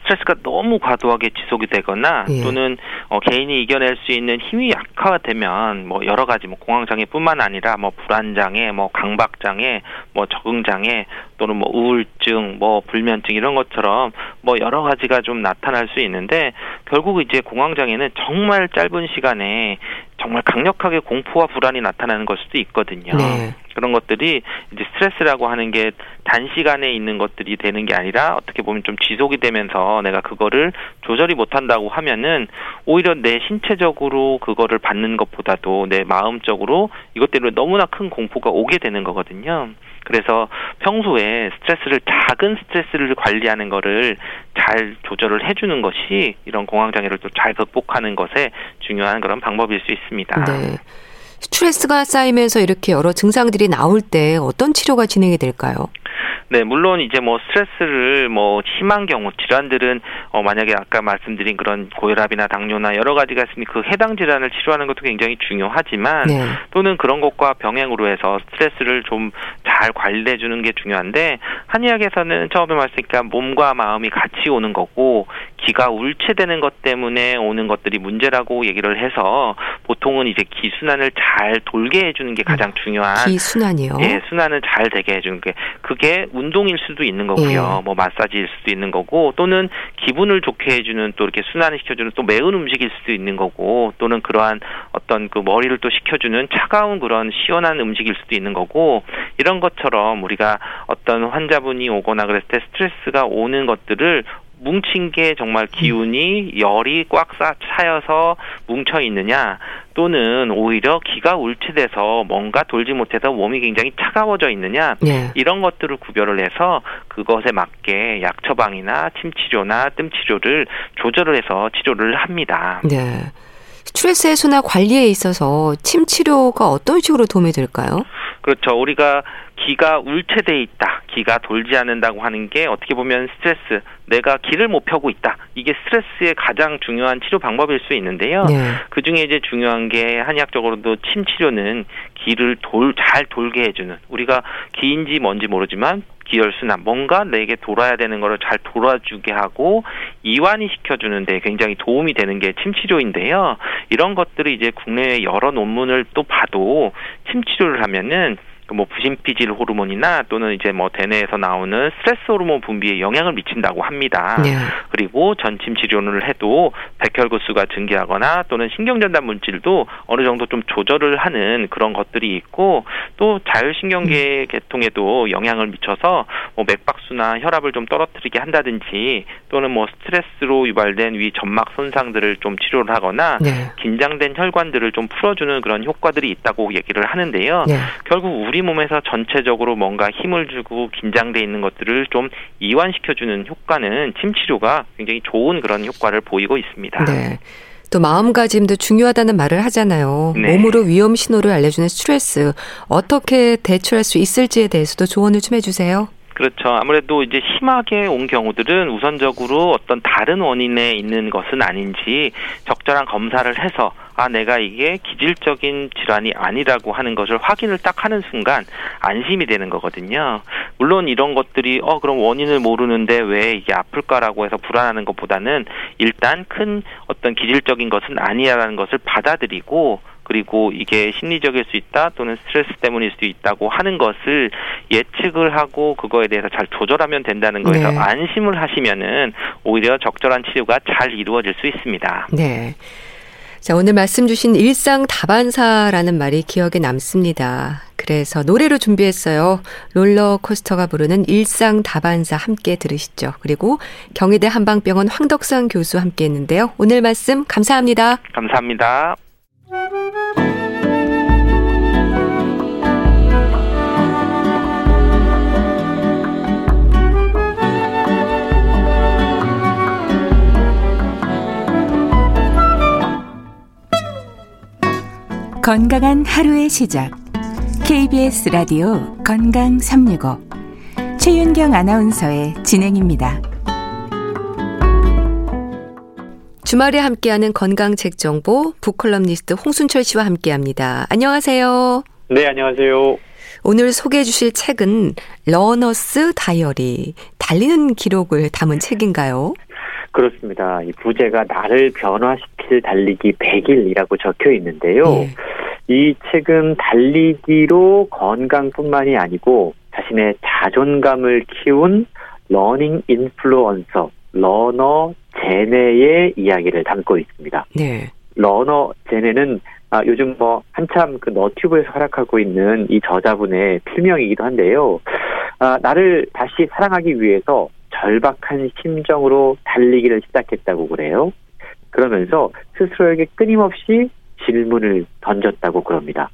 스트레스가 너무 과도하게 지속이 되거나 예. 또는 개인이 이겨낼 수 있는 힘이 약화되면 뭐 여러 가지 뭐 공황장애뿐만 아니라 뭐 불안장애, 뭐 강박장애, 뭐 적응장애 또는 뭐 우울증, 뭐 불면증 이런 것처럼 뭐 여러 가지가 좀 나타날 수 있는데 결국 이제 공황장애는 정말 짧은 시간에 정말 강력하게 공포와 불안이 나타나는 걸 수도 있거든요. 네. 그런 것들이 이제 스트레스라고 하는 게 단시간에 있는 것들이 되는 게 아니라 어떻게 보면 좀 지속이 되면서 내가 그거를 조절이 못한다고 하면은 오히려 내 신체적으로 그거를 받는 것보다도 내 마음적으로 이것 때문에 너무나 큰 공포가 오게 되는 거거든요. 그래서 평소에 스트레스를 작은 스트레스를 관리하는 거를 잘 조절을 해주는 것이 이런 공황장애를 또 잘 극복하는 것에 중요한 그런 방법일 수 있습니다. 네. 스트레스가 쌓이면서 이렇게 여러 증상들이 나올 때 어떤 치료가 진행이 될까요? 네, 물론 이제 뭐 스트레스를 뭐 심한 경우 질환들은 만약에 아까 말씀드린 그런 고혈압이나 당뇨나 여러 가지가 있으니 그 해당 질환을 치료하는 것도 굉장히 중요하지만 네. 또는 그런 것과 병행으로 해서 스트레스를 좀 잘 관리해 주는 게 중요한데 한의학에서는 처음에 말씀드린 몸과 마음이 같이 오는 거고 기가 울체되는 것 때문에 오는 것들이 문제라고 얘기를 해서 보통은 이제 기순환을 잘 돌게 해주는 게 가장 중요한 기순환이요. 예, 순환을 잘 되게 해주는 게 그게 운동일 수도 있는 거고요. 예. 뭐 마사지일 수도 있는 거고 또는 기분을 좋게 해주는 또 이렇게 순환을 시켜주는 또 매운 음식일 수도 있는 거고 또는 그러한 어떤 그 머리를 또 식혀주는 차가운 그런 시원한 음식일 수도 있는 거고 이런 것처럼 우리가 어떤 환자분이 오거나 그랬을 때 스트레스가 오는 것들을 뭉친 게 정말 기운이 열이 꽉 차여서 뭉쳐 있느냐 또는 오히려 기가 울치돼서 뭔가 돌지 못해서 몸이 굉장히 차가워져 있느냐 네. 이런 것들을 구별을 해서 그것에 맞게 약 처방이나 침치료나 뜸치료를 조절을 해서 치료를 합니다. 네. 스트레스 해소나 관리에 있어서 침치료가 어떤 식으로 도움이 될까요? 그렇죠. 우리가 기가 울체돼 있다, 기가 돌지 않는다고 하는 게 어떻게 보면 스트레스, 내가 기를 못 펴고 있다, 이게 스트레스의 가장 중요한 치료 방법일 수 있는데요. 네. 그중에 이제 중요한 게 한의학적으로도 침치료는 기를 잘 돌게 해주는, 우리가 기인지 뭔지 모르지만 기혈순환, 뭔가 내게 돌아야 되는 거를 잘 돌아주게 하고 이완이 시켜주는데 굉장히 도움이 되는 게 침치료인데요. 이런 것들이 이제 국내의 여러 논문을 또 봐도 침치료를 하면은 뭐 부신피질 호르몬이나 또는 이제 뭐 대뇌에서 나오는 스트레스 호르몬 분비에 영향을 미친다고 합니다. 네. 그리고 전침 치료를 해도 백혈구수가 증가하거나 또는 신경전달 물질도 어느 정도 좀 조절을 하는 그런 것들이 있고, 또 자율신경계 계통에도 영향을 미쳐서 뭐 맥박수나 혈압을 좀 떨어뜨리게 한다든지, 또는 뭐 스트레스로 유발된 위 점막 손상들을 좀 치료를 하거나 네. 긴장된 혈관들을 좀 풀어주는 그런 효과들이 있다고 얘기를 하는데요. 네. 결국 우리 몸에서 전체적으로 뭔가 힘을 주고 긴장돼 있는 것들을 좀 이완시켜주는 효과는 침치료가 굉장히 좋은 그런 효과를 보이고 있습니다. 네. 또 마음가짐도 중요하다는 말을 하잖아요. 네. 몸으로 위험 신호를 알려주는 스트레스, 어떻게 대처할 수 있을지에 대해서도 조언을 좀 해주세요. 그렇죠. 아무래도 이제 심하게 온 경우들은 우선적으로 어떤 다른 원인에 있는 것은 아닌지 적절한 검사를 해서 아, 내가 이게 기질적인 질환이 아니라고 하는 것을 확인을 딱 하는 순간 안심이 되는 거거든요. 물론 이런 것들이 그럼 원인을 모르는데 왜 이게 아플까라고 해서 불안하는 것보다는 일단 큰 어떤 기질적인 것은 아니야라는 것을 받아들이고, 그리고 이게 심리적일 수 있다 또는 스트레스 때문일 수도 있다고 하는 것을 예측을 하고 그거에 대해서 잘 조절하면 된다는 거에서 네. 안심을 하시면은 오히려 적절한 치료가 잘 이루어질 수 있습니다. 네. 자, 오늘 말씀 주신 일상 다반사라는 말이 기억에 남습니다. 그래서 노래로 준비했어요. 롤러코스터가 부르는 일상 다반사 함께 들으시죠. 그리고 경희대 한방병원 황덕상 교수 함께 했는데요. 오늘 말씀 감사합니다. 감사합니다. 건강한 하루의 시작, KBS 라디오 건강365 최윤경 아나운서의 진행입니다. 주말에 함께하는 건강책정보, 북컬럼니스트 홍순철 씨와 함께합니다. 안녕하세요. 네, 안녕하세요. 오늘 소개해 주실 책은 러너스 다이어리, 달리는 기록을 담은 책인가요? 그렇습니다. 이 부제가 나를 변화시킬 달리기 100일이라고 적혀 있는데요. 네. 이 책은 달리기로 건강뿐만이 아니고 자신의 자존감을 키운 러닝 인플루언서, 러너 제네의 이야기를 담고 있습니다. 네. 러너 제네는 요즘 한참 그 너튜브에서 활약하고 있는 이 저자분의 필명이기도 한데요. 나를 다시 사랑하기 위해서 절박한 심정으로 달리기를 시작했다고 그래요. 그러면서 스스로에게 끊임없이 질문을 던졌다고 그럽니다.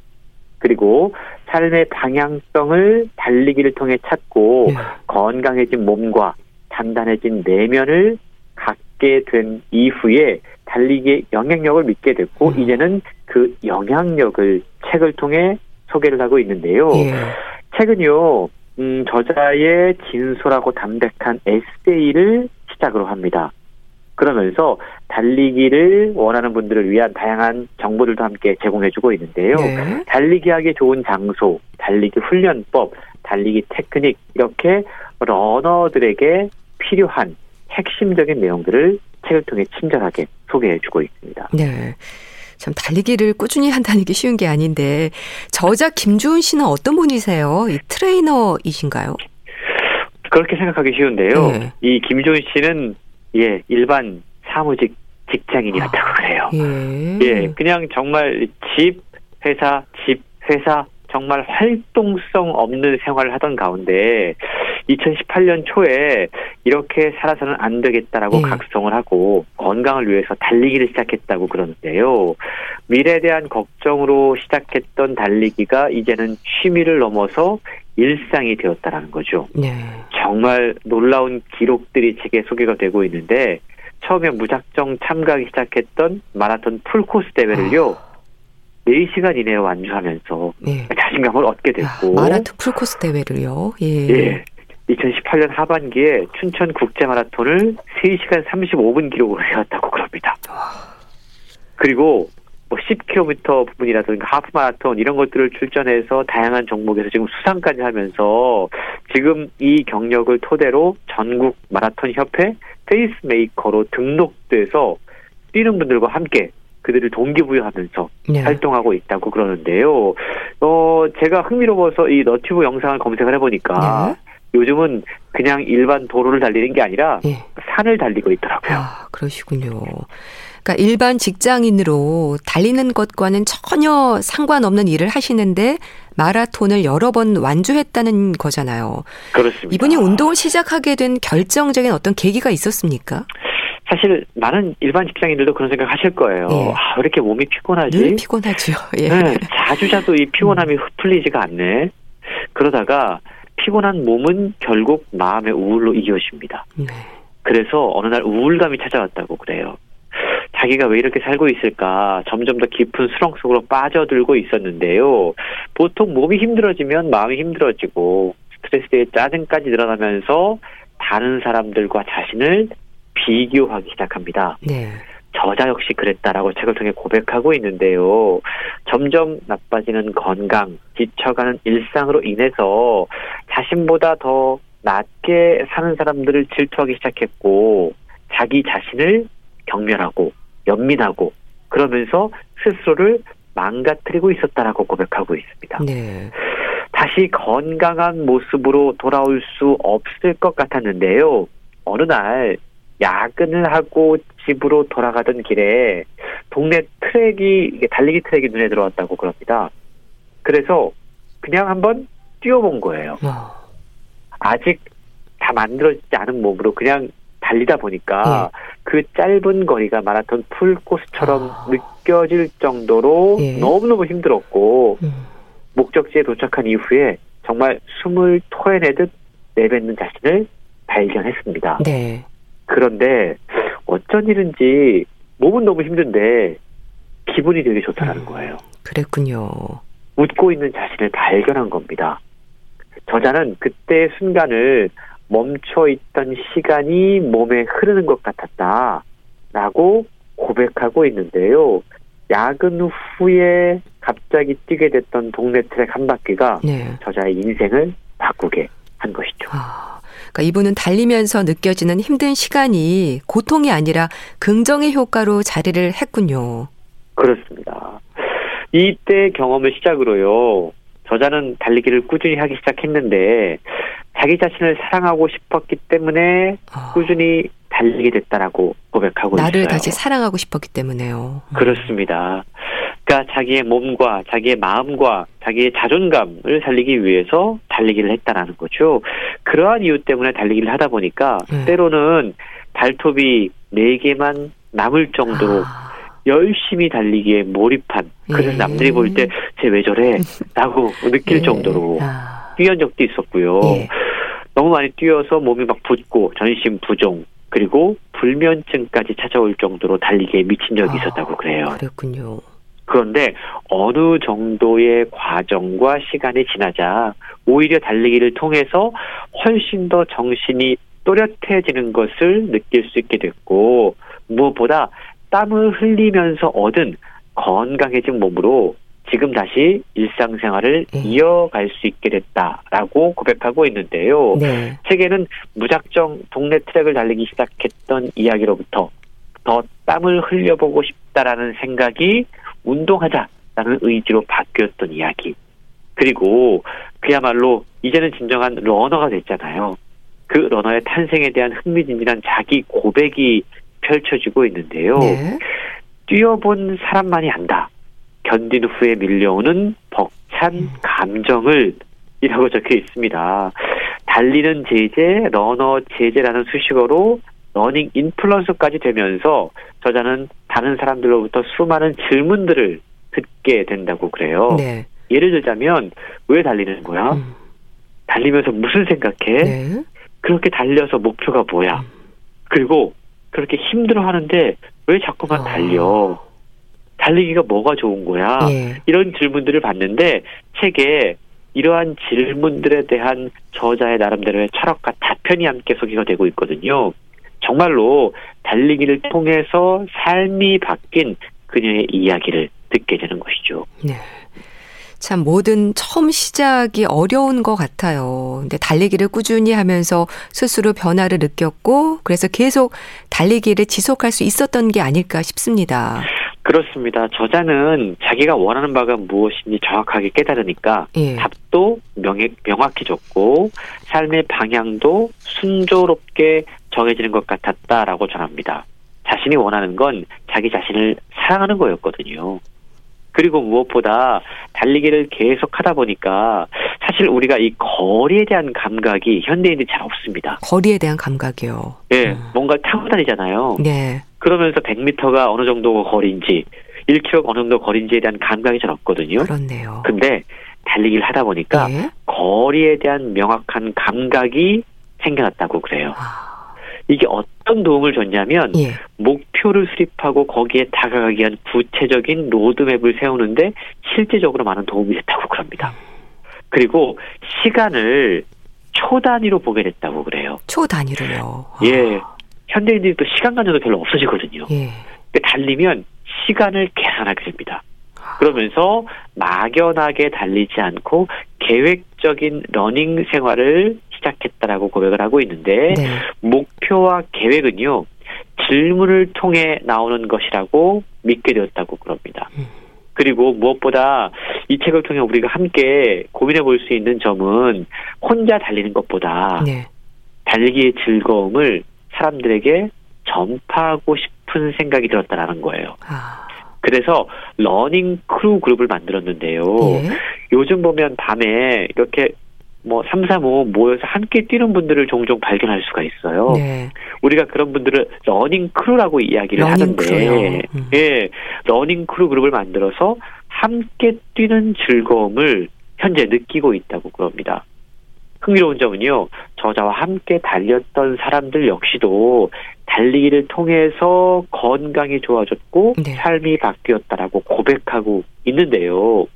그리고 삶의 방향성을 달리기를 통해 찾고 네. 건강해진 몸과 단단해진 내면을 갖게 된 이후에 달리기에 영향력을 믿게 됐고 이제는 그 영향력을 책을 통해 소개를 하고 있는데요. 예. 책은요. 저자의 진솔하고 담백한 에세이를 시작으로 합니다. 그러면서 달리기를 원하는 분들을 위한 다양한 정보들도 함께 제공해주고 있는데요. 네. 달리기하기 좋은 장소, 달리기 훈련법, 달리기 테크닉, 이렇게 러너들에게 필요한 핵심적인 내용들을 책을 통해 친절하게 소개해주고 있습니다. 네. 참 달리기를 꾸준히 한다는 게 쉬운 게 아닌데, 저자 김주은 씨는 어떤 분이세요? 이 트레이너이신가요? 그렇게 생각하기 쉬운데요. 네. 이 김주은 씨는 일반 사무직 직장인이었다고 그래요. 그냥 정말 집 회사 정말 활동성 없는 생활을 하던 가운데 2018년 초에 이렇게 살아서는 안 되겠다라고 각성을 하고 건강을 위해서 달리기를 시작했다고 그러는데요. 미래에 대한 걱정으로 시작했던 달리기가 이제는 취미를 넘어서 일상이 되었다라는 거죠. 네. 정말 놀라운 기록들이 책에 소개가 되고 있는데, 처음에 무작정 참가하기 시작했던 마라톤 풀코스 대회를요. 4시간 이내에 완주하면서 네. 자신감을 얻게 됐고. 아, 마라톤 풀코스 대회를요. 예. 예. 2018년 하반기에 춘천 국제마라톤을 3시간 35분 기록을 세웠다고 그럽니다. 와. 그리고 뭐 10km 부분이라든가 하프마라톤 이런 것들을 출전해서 다양한 종목에서 지금 수상까지 하면서 지금 이 경력을 토대로 전국 마라톤 협회 페이스메이커로 등록돼서 뛰는 분들과 함께 그들을 동기부여하면서 네. 활동하고 있다고 그러는데요. 제가 흥미로워서 이 너튜브 영상을 검색을 해보니까 네. 요즘은 그냥 일반 도로를 달리는 게 아니라 예. 산을 달리고 있더라고요. 아, 그러시군요. 그러니까 일반 직장인으로 달리는 것과는 전혀 상관없는 일을 하시는데 마라톤을 여러 번 완주했다는 거잖아요. 그렇습니다. 이분이 운동을 시작하게 된 결정적인 어떤 계기가 있었습니까? 사실 많은 일반 직장인들도 그런 생각 하실 거예요. 예. 아, 왜 이렇게 몸이 피곤하지? 늘 피곤하죠. 예. 네, 자주자도 이 피곤함이 풀리지가 않네. 그러다가 피곤한 몸은 결국 마음의 우울로 이겨집니다. 네. 그래서 어느 날 우울감이 찾아왔다고 그래요. 자기가 왜 이렇게 살고 있을까 점점 더 깊은 수렁 속으로 빠져들고 있었는데요. 보통 몸이 힘들어지면 마음이 힘들어지고 스트레스에 짜증까지 늘어나면서 다른 사람들과 자신을 비교하기 시작합니다. 네. 저자 역시 그랬다라고 책을 통해 고백하고 있는데요. 점점 나빠지는 건강, 지쳐가는 일상으로 인해서 자신보다 더 낮게 사는 사람들을 질투하기 시작했고 자기 자신을 경멸하고 연민하고 그러면서 스스로를 망가뜨리고 있었다라고 고백하고 있습니다. 네. 다시 건강한 모습으로 돌아올 수 없을 것 같았는데요. 어느 날 야근을 하고 집으로 돌아가던 길에 동네 트랙이 달리기 트랙이 눈에 들어왔다고 그럽니다. 그래서 그냥 한번 뛰어본 거예요. 아직 다 만들어지지 않은 몸으로 그냥 달리다 보니까 그 짧은 거리가 마라톤 풀코스처럼 느껴질 정도로 예. 너무너무 힘들었고 목적지에 도착한 이후에 정말 숨을 토해내듯 내뱉는 자신을 발견했습니다. 네. 그런데 어쩐 일인지 몸은 너무 힘든데 기분이 되게 좋다는 거예요. 그랬군요. 웃고 있는 자신을 발견한 겁니다. 저자는 그때 순간을 멈춰있던 시간이 몸에 흐르는 것 같았다라고 고백하고 있는데요. 야근 후에 갑자기 뛰게 됐던 동네 트랙 한 바퀴가 네. 저자의 인생을 바꾸게 한 것이죠. 그러니까 이분은 달리면서 느껴지는 힘든 시간이 고통이 아니라 긍정의 효과로 자리를 했군요. 그렇습니다. 이때 경험을 시작으로요. 저자는 달리기를 꾸준히 하기 시작했는데 자기 자신을 사랑하고 싶었기 때문에 꾸준히 달리게 됐다라고 고백하고 나를 있어요. 나를 다시 사랑하고 싶었기 때문에요. 그렇습니다. 그러니까 자기의 몸과 자기의 마음과 자기의 자존감을 살리기 위해서 달리기를 했다라는 거죠. 그러한 이유 때문에 달리기를 하다 보니까 때로는 발톱이 4개만 남을 정도로 열심히 달리기에 몰입한 그래서 예. 남들이 볼 때 쟤 왜 저래? 라고 느낄 예. 정도로 뛰어온 적도 있었고요. 예. 너무 많이 뛰어서 몸이 막 붓고 전신 부종 그리고 불면증까지 찾아올 정도로 달리기에 미친 적이 있었다고 그래요. 그랬군요. 그런데 어느 정도의 과정과 시간이 지나자 오히려 달리기를 통해서 훨씬 더 정신이 또렷해지는 것을 느낄 수 있게 됐고 무엇보다 땀을 흘리면서 얻은 건강해진 몸으로 지금 다시 일상생활을 이어갈 수 있게 됐다라고 고백하고 있는데요. 네. 책에는 무작정 동네 트랙을 달리기 시작했던 이야기로부터 더 땀을 흘려보고 싶다라는 생각이 운동하자라는 의지로 바뀌었던 이야기. 그리고 그야말로 이제는 진정한 러너가 됐잖아요. 그 러너의 탄생에 대한 흥미진진한 자기 고백이 펼쳐지고 있는데요. 네. 뛰어본 사람만이 안다. 견딘 후에 밀려오는 벅찬 감정을 이라고 적혀 있습니다. 달리는 제재, 러너 제재라는 수식어로 러닝 인플루언서까지 되면서 저자는 다른 사람들로부터 수많은 질문들을 듣게 된다고 그래요. 네. 예를 들자면 왜 달리는 거야? 달리면서 무슨 생각해? 네. 그렇게 달려서 목표가 뭐야? 그리고 그렇게 힘들어하는데 왜 자꾸만 달려? 달리기가 뭐가 좋은 거야? 예. 이런 질문들을 봤는데 책에 이러한 질문들에 대한 저자의 나름대로의 철학과 다편이 함께 소개가 되고 있거든요. 정말로 달리기를 통해서 삶이 바뀐 그녀의 이야기를 듣게 되는 것이죠. 네. 참 뭐든 처음 시작이 어려운 것 같아요. 근데 달리기를 꾸준히 하면서 스스로 변화를 느꼈고 그래서 계속 달리기를 지속할 수 있었던 게 아닐까 싶습니다. 그렇습니다. 저자는 자기가 원하는 바가 무엇인지 정확하게 깨달으니까 예. 답도 명확해졌고 삶의 방향도 순조롭게 정해지는 것 같았다라고 전합니다. 자신이 원하는 건 자기 자신을 사랑하는 거였거든요. 그리고 무엇보다 달리기를 계속 하다 보니까 사실 우리가 이 거리에 대한 감각이 현대인들이 잘 없습니다. 거리에 대한 감각이요. 예, 네, 뭔가 타고 다니잖아요. 네. 그러면서 100m가 어느 정도 거리인지 1km 어느 정도 거리인지에 대한 감각이 잘 없거든요. 그렇네요. 근데 달리기를 하다 보니까 네. 거리에 대한 명확한 감각이 생겨났다고 그래요. 아. 이게 어떤 도움을 줬냐면 예. 목표를 수립하고 거기에 다가가기 위한 구체적인 로드맵을 세우는데 실제적으로 많은 도움이 됐다고 그럽니다. 그리고 시간을 초 단위로 보게 됐다고 그래요. 초 단위로요? 아. 예. 현대인들이 또 시간 관념도 별로 없어지거든요. 예. 근데 달리면 시간을 계산하게 됩니다. 그러면서 막연하게 달리지 않고 계획적인 러닝 생활을 시작했다라고 고백을 하고 있는데 네. 목표와 계획은요. 질문을 통해 나오는 것이라고 믿게 되었다고 그럽니다. 그리고 무엇보다 이 책을 통해 우리가 함께 고민해 볼 수 있는 점은 혼자 달리는 것보다 네. 달리기의 즐거움을 사람들에게 전파하고 싶은 생각이 들었다라는 거예요. 아. 그래서 러닝 크루 그룹을 만들었는데요. 예? 요즘 보면 밤에 이렇게 뭐 3, 4, 5 모여서 함께 뛰는 분들을 종종 발견할 수가 있어요. 네. 우리가 그런 분들을 러닝 크루라고 이야기를 하는데 예, 러닝 크루 그룹을 만들어서 함께 뛰는 즐거움을 현재 느끼고 있다고 그럽니다. 흥미로운 점은요. 저자와 함께 달렸던 사람들 역시도 달리기를 통해서 건강이 좋아졌고 네. 삶이 바뀌었다라고 고백하고 있는데요.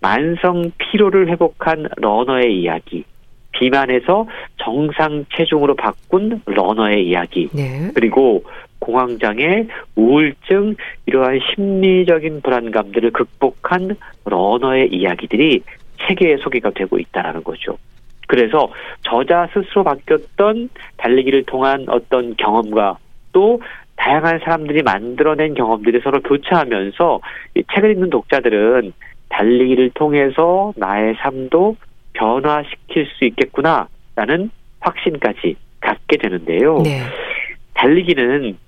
만성 피로를 회복한 러너의 이야기, 비만에서 정상 체중으로 바꾼 러너의 이야기, 네. 그리고 공황장애, 우울증, 이러한 심리적인 불안감들을 극복한 러너의 이야기들이 책에 소개가 되고 있다는 거죠. 그래서 저자 스스로 바뀌었던 달리기를 통한 어떤 경험과 또 다양한 사람들이 만들어낸 경험들이 서로 교차하면서 이 책을 읽는 독자들은 달리기를 통해서 나의 삶도 변화시킬 수 있겠구나라는 확신까지 갖게 되는데요. 네. 달리기는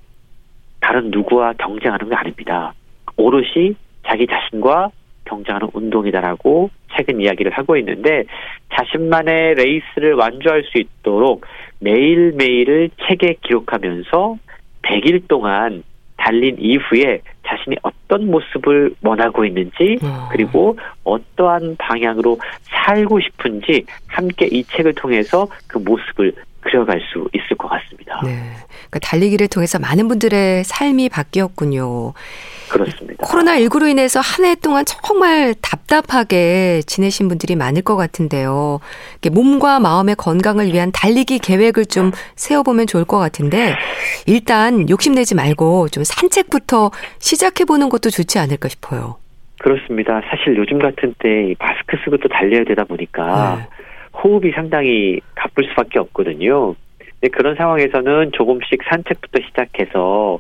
다른 누구와 경쟁하는 게 아닙니다. 오롯이 자기 자신과 경쟁하는 운동이다라고 최근 이야기를 하고 있는데 자신만의 레이스를 완주할 수 있도록 매일매일을 책에 기록하면서 100일 동안 달린 이후에 자신이 어떤 모습을 원하고 있는지 그리고 어떠한 방향으로 살고 싶은지 함께 이 책을 통해서 그 모습을 그려갈 수 있을 것 같습니다. 네, 그러니까 달리기를 통해서 많은 분들의 삶이 바뀌었군요. 그렇습니다. 코로나19로 인해서 한 해 동안 정말 답답하게 지내신 분들이 많을 것 같은데요. 몸과 마음의 건강을 위한 달리기 계획을 좀 세워보면 좋을 것 같은데 일단 욕심내지 말고 좀 산책부터 시작해보는 것도 좋지 않을까 싶어요. 그렇습니다. 사실 요즘 같은 때 마스크 쓰고 또 달려야 되다 보니까 네. 호흡이 상당히 가쁠 수밖에 없거든요. 근데 그런 상황에서는 조금씩 산책부터 시작해서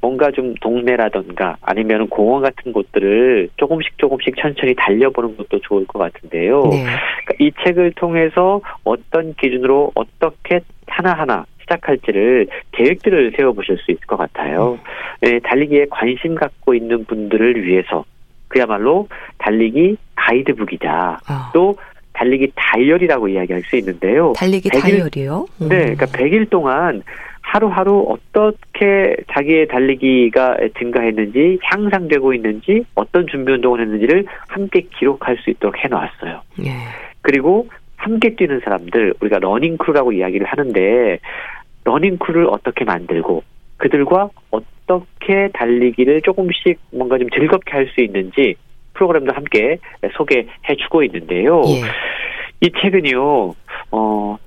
뭔가 좀 동네라던가 아니면 공원 같은 곳들을 조금씩 천천히 달려보는 것도 좋을 것 같은데요. 네. 그러니까 이 책을 통해서 어떤 기준으로 어떻게 하나하나 시작할지를 계획들을 세워보실 수 있을 것 같아요. 네, 달리기에 관심 갖고 있는 분들을 위해서 그야말로 달리기 가이드북이다. 또 달리기 다이어리라고 이야기할 수 있는데요. 달리기 100일, 다이어리요? 네. 그러니까 100일 동안 하루하루 어떻게 자기의 달리기가 증가했는지 향상되고 있는지 어떤 준비 운동을 했는지를 함께 기록할 수 있도록 해놨어요. 예. 그리고 함께 뛰는 사람들 우리가 러닝크루라고 이야기를 하는데 러닝크루를 어떻게 만들고 그들과 어떻게 달리기를 조금씩 뭔가 좀 즐겁게 할 수 있는지 프로그램도 함께 소개해주고 있는데요. 예. 이 책은요,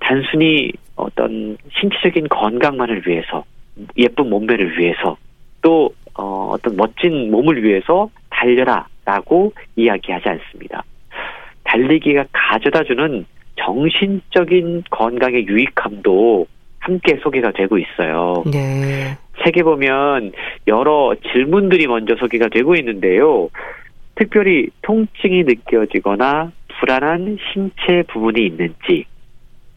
단순히 어떤 신체적인 건강만을 위해서, 예쁜 몸매를 위해서, 또 어떤 멋진 몸을 위해서 달려라라고 이야기하지 않습니다. 달리기가 가져다주는 정신적인 건강의 유익함도 함께 소개가 되고 있어요. 네. 책에 보면 여러 질문들이 먼저 소개가 되고 있는데요. 특별히 통증이 느껴지거나 불안한 신체 부분이 있는지,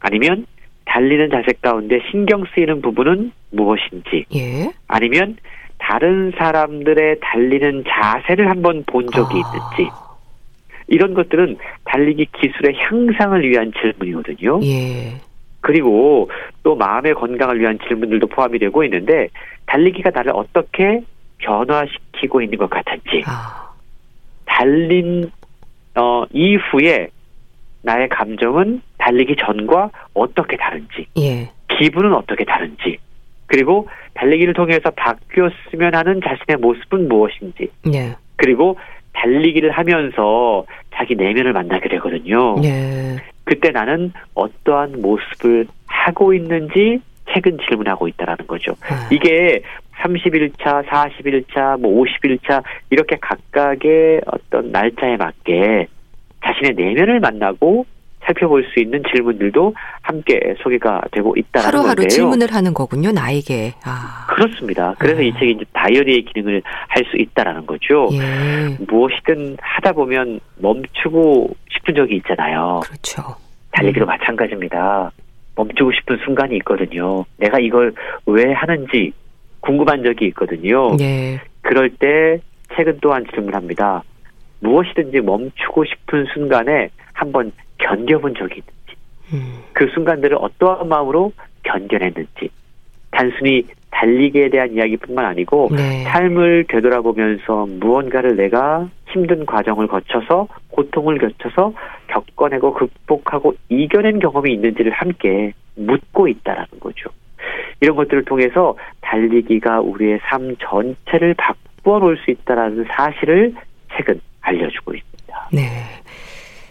아니면 달리는 자세 가운데 신경 쓰이는 부분은 무엇인지, 예? 아니면 다른 사람들의 달리는 자세를 한번 본 적이 있는지, 이런 것들은 달리기 기술의 향상을 위한 질문이거든요. 예. 그리고 또 마음의 건강을 위한 질문들도 포함이 되고 있는데, 달리기가 나를 어떻게 변화시키고 있는 것 같은지, 달린 이후에 나의 감정은 달리기 전과 어떻게 다른지, 예. 기분은 어떻게 다른지, 그리고 달리기를 통해서 바뀌었으면 하는 자신의 모습은 무엇인지, 예. 그리고 달리기를 하면서 자기 내면을 만나게 되거든요. 예. 그때 나는 어떠한 모습을 하고 있는지 책은 질문하고 있다라는 거죠. 이게 31차, 41차, 뭐 51차 이렇게 각각의 어떤 날짜에 맞게 자신의 내면을 만나고 살펴볼 수 있는 질문들도 함께 소개가 되고 있다는 건데요. 하루하루 질문을 하는 거군요, 나에게. 그렇습니다. 그래서 이 책이 이제 다이어리의 기능을 할 수 있다라는 거죠. 예. 무엇이든 하다 보면 멈추고 싶은 적이 있잖아요. 그렇죠. 달리기도 마찬가지입니다. 멈추고 싶은 순간이 있거든요. 내가 이걸 왜 하는지 궁금한 적이 있거든요. 예. 그럴 때 책은 또한 질문합니다. 무엇이든지 멈추고 싶은 순간에 한번 견뎌본 적이 있는지, 그 순간들을 어떠한 마음으로 견뎌냈는지, 단순히 달리기에 대한 이야기뿐만 아니고, 네. 삶을 되돌아보면서 무언가를 내가 힘든 과정을 거쳐서, 고통을 거쳐서 겪어내고 극복하고 이겨낸 경험이 있는지를 함께 묻고 있다라는 거죠. 이런 것들을 통해서 달리기가 우리의 삶 전체를 바꿔 놓을 수 있다라는 사실을 책은 알려주고 있습니다. 네.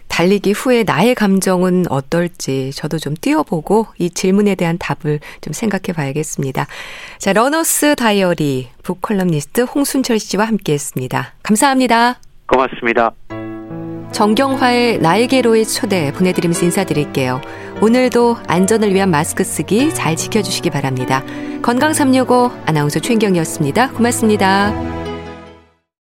달리기 후에 나의 감정은 어떨지 저도 좀 띄워보고 이 질문에 대한 답을 좀 생각해 봐야겠습니다. 자, 러너스 다이어리 북컬럼니스트 홍순철 씨와 함께했습니다. 감사합니다. 고맙습니다. 정경화의 나에게로의 초대 보내드리면서 인사드릴게요. 오늘도 안전을 위한 마스크 쓰기 잘 지켜주시기 바랍니다. 건강365 아나운서 최인경이었습니다. 고맙습니다.